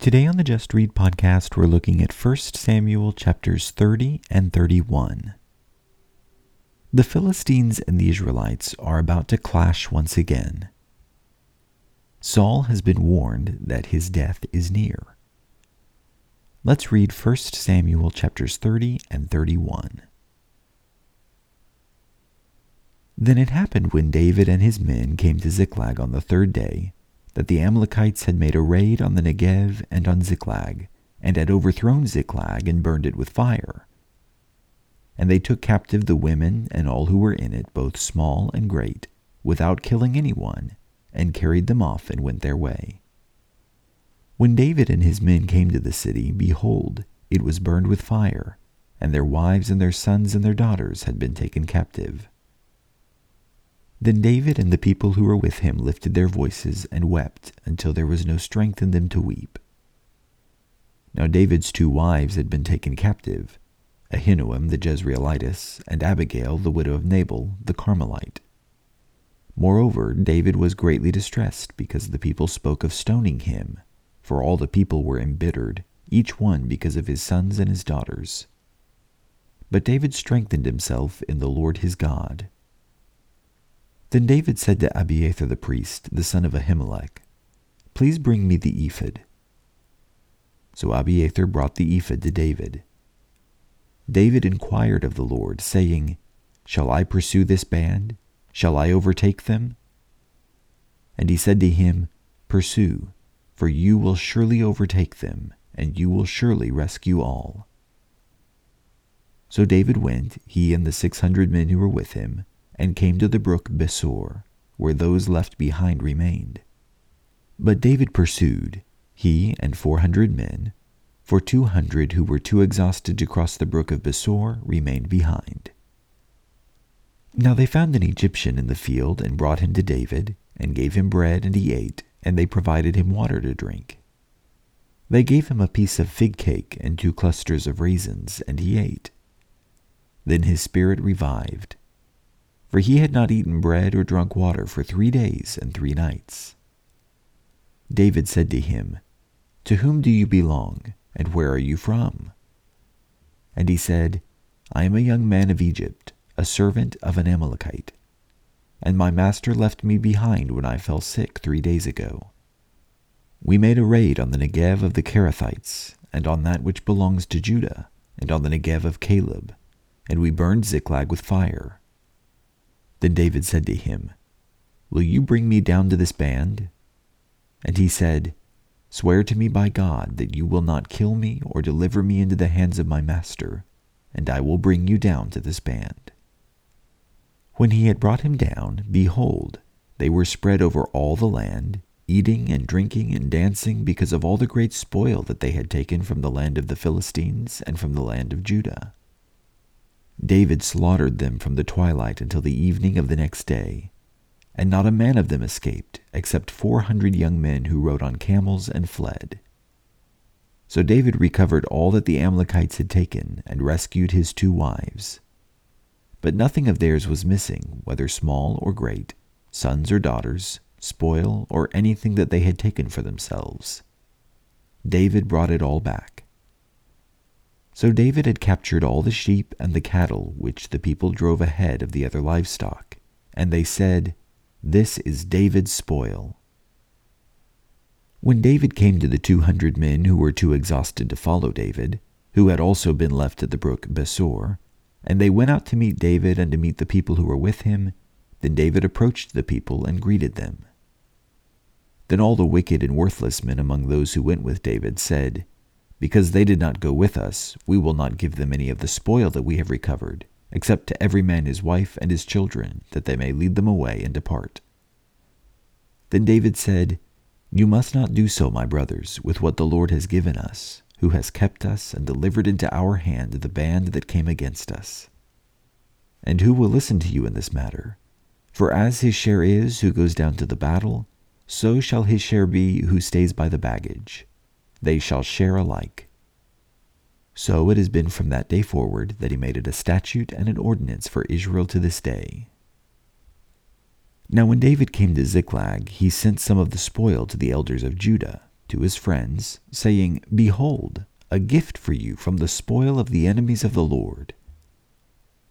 Today on the Just Read podcast, we're looking at 1 Samuel chapters 30 and 31. The Philistines and the Israelites are about to clash once again. Saul has been warned that his death is near. Let's read 1 Samuel chapters 30 and 31. Then it happened when David and his men came to Ziklag on the third day, that the Amalekites had made a raid on the Negev and on Ziklag, and had overthrown Ziklag and burned it with fire. And they took captive the women and all who were in it, both small and great, without killing anyone, and carried them off and went their way. When David and his men came to the city, behold, it was burned with fire, and their wives and their sons and their daughters had been taken captive. Then David and the people who were with him lifted their voices and wept until there was no strength in them to weep. Now David's two wives had been taken captive, Ahinoam the Jezreelitess and Abigail the widow of Nabal the Carmelite. Moreover, David was greatly distressed because the people spoke of stoning him, for all the people were embittered, each one because of his sons and his daughters. But David strengthened himself in the Lord his God. Then David said to Abiathar the priest, the son of Ahimelech, "Please bring me the ephod." So Abiathar brought the ephod to David. David inquired of the Lord, saying, "Shall I pursue this band? Shall I overtake them?" And he said to him, "Pursue, for you will surely overtake them, and you will surely rescue all." So David went, he and the 600 men who were with him, and came to the brook Besor, where those left behind remained. But David pursued, he and 400 men, for 200 who were too exhausted to cross the brook of Besor remained behind. Now they found an Egyptian in the field and brought him to David, and gave him bread and he ate, and they provided him water to drink. They gave him a piece of fig cake and 2 clusters of raisins, and he ate. Then his spirit revived, for he had not eaten bread or drunk water for 3 days and 3 nights. David said to him, "To whom do you belong, and where are you from?" And he said, "I am a young man of Egypt, a servant of an Amalekite. And my master left me behind when I fell sick 3 days ago. We made a raid on the Negev of the Cherethites, and on that which belongs to Judah, and on the Negev of Caleb, and we burned Ziklag with fire." Then David said to him, "Will you bring me down to this band?" And he said, "Swear to me by God that you will not kill me or deliver me into the hands of my master, and I will bring you down to this band." When he had brought him down, behold, they were spread over all the land, eating and drinking and dancing because of all the great spoil that they had taken from the land of the Philistines and from the land of Judah. David slaughtered them from the twilight until the evening of the next day, and not a man of them escaped, except 400 young men who rode on camels and fled. So David recovered all that the Amalekites had taken and rescued his 2 wives. But nothing of theirs was missing, whether small or great, sons or daughters, spoil, or anything that they had taken for themselves. David brought it all back. So David had captured all the sheep and the cattle which the people drove ahead of the other livestock, and they said, "This is David's spoil." When David came to the 200 men who were too exhausted to follow David, who had also been left at the brook Besor, and they went out to meet David and to meet the people who were with him, then David approached the people and greeted them. Then all the wicked and worthless men among those who went with David said, "Because they did not go with us, we will not give them any of the spoil that we have recovered, except to every man his wife and his children, that they may lead them away and depart." Then David said, "You must not do so, my brothers, with what the Lord has given us, who has kept us and delivered into our hand the band that came against us. And who will listen to you in this matter? For as his share is who goes down to the battle, so shall his share be who stays by the baggage. They shall share alike." So it has been from that day forward that he made it a statute and an ordinance for Israel to this day. Now when David came to Ziklag, he sent some of the spoil to the elders of Judah, to his friends, saying, "Behold, a gift for you from the spoil of the enemies of the Lord,"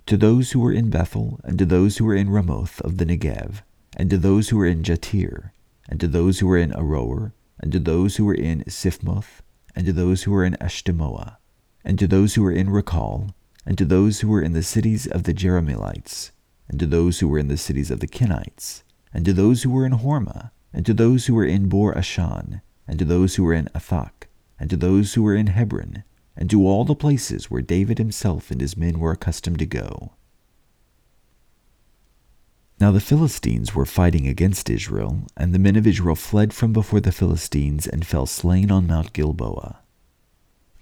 to those who were in Bethel, and to those who were in Ramoth of the Negev, and to those who were in Jatir, and to those who were in Aroer, and to those who were in Siphmoth, and to those who were in Ashtemoah, and to those who were in Rekhal, and to those who were in the cities of the Jeremelites, and to those who were in the cities of the Kenites, and to those who were in Hormah, and to those who were in Bor Ashan, and to those who were in Athak, and to those who were in Hebron, and to all the places where David himself and his men were accustomed to go. Now the Philistines were fighting against Israel, and the men of Israel fled from before the Philistines and fell slain on Mount Gilboa.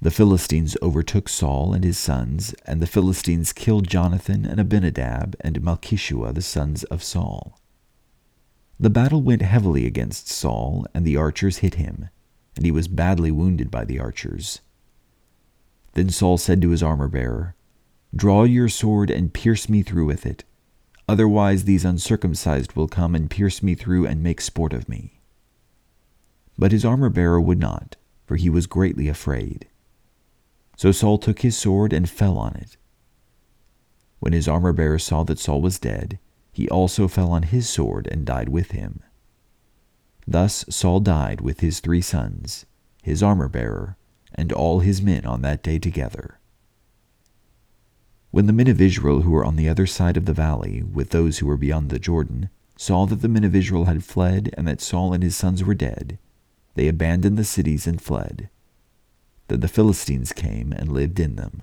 The Philistines overtook Saul and his sons, and the Philistines killed Jonathan and Abinadab and Melchishua, the sons of Saul. The battle went heavily against Saul, and the archers hit him, and he was badly wounded by the archers. Then Saul said to his armor-bearer, "Draw your sword and pierce me through with it. Otherwise these uncircumcised will come and pierce me through and make sport of me." But his armor-bearer would not, for he was greatly afraid. So Saul took his sword and fell on it. When his armor-bearer saw that Saul was dead, he also fell on his sword and died with him. Thus Saul died with his 3 sons, his armor-bearer, and all his men on that day together. When the men of Israel who were on the other side of the valley, with those who were beyond the Jordan, saw that the men of Israel had fled and that Saul and his sons were dead, they abandoned the cities and fled. Then the Philistines came and lived in them.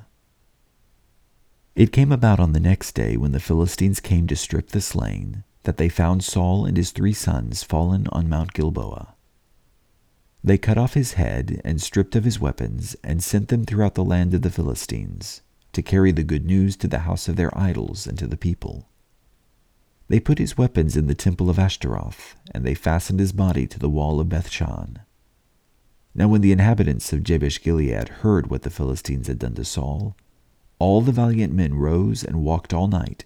It came about on the next day, when the Philistines came to strip the slain, that they found Saul and his 3 sons fallen on Mount Gilboa. They cut off his head and stripped of his weapons and sent them throughout the land of the Philistines, to carry the good news to the house of their idols and to the people. They put his weapons in the temple of Ashtaroth, and they fastened his body to the wall of Bethshan. Now when the inhabitants of Jabesh-Gilead heard what the Philistines had done to Saul, all the valiant men rose and walked all night,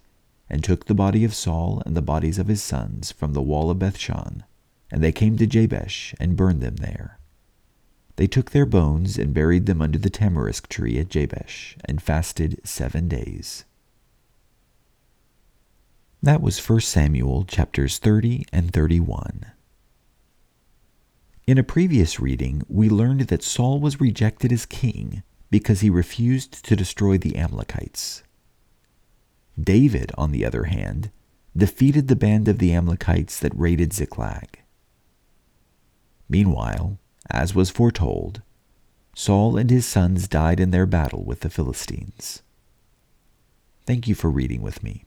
and took the body of Saul and the bodies of his sons from the wall of Bethshan, and they came to Jabesh and burned them there. They took their bones and buried them under the tamarisk tree at Jabesh, and fasted 7 days. That was 1 Samuel chapters 30 and 31. In a previous reading, we learned that Saul was rejected as king because he refused to destroy the Amalekites. David, on the other hand, defeated the band of the Amalekites that raided Ziklag. Meanwhile, as was foretold, Saul and his sons died in their battle with the Philistines. Thank you for reading with me.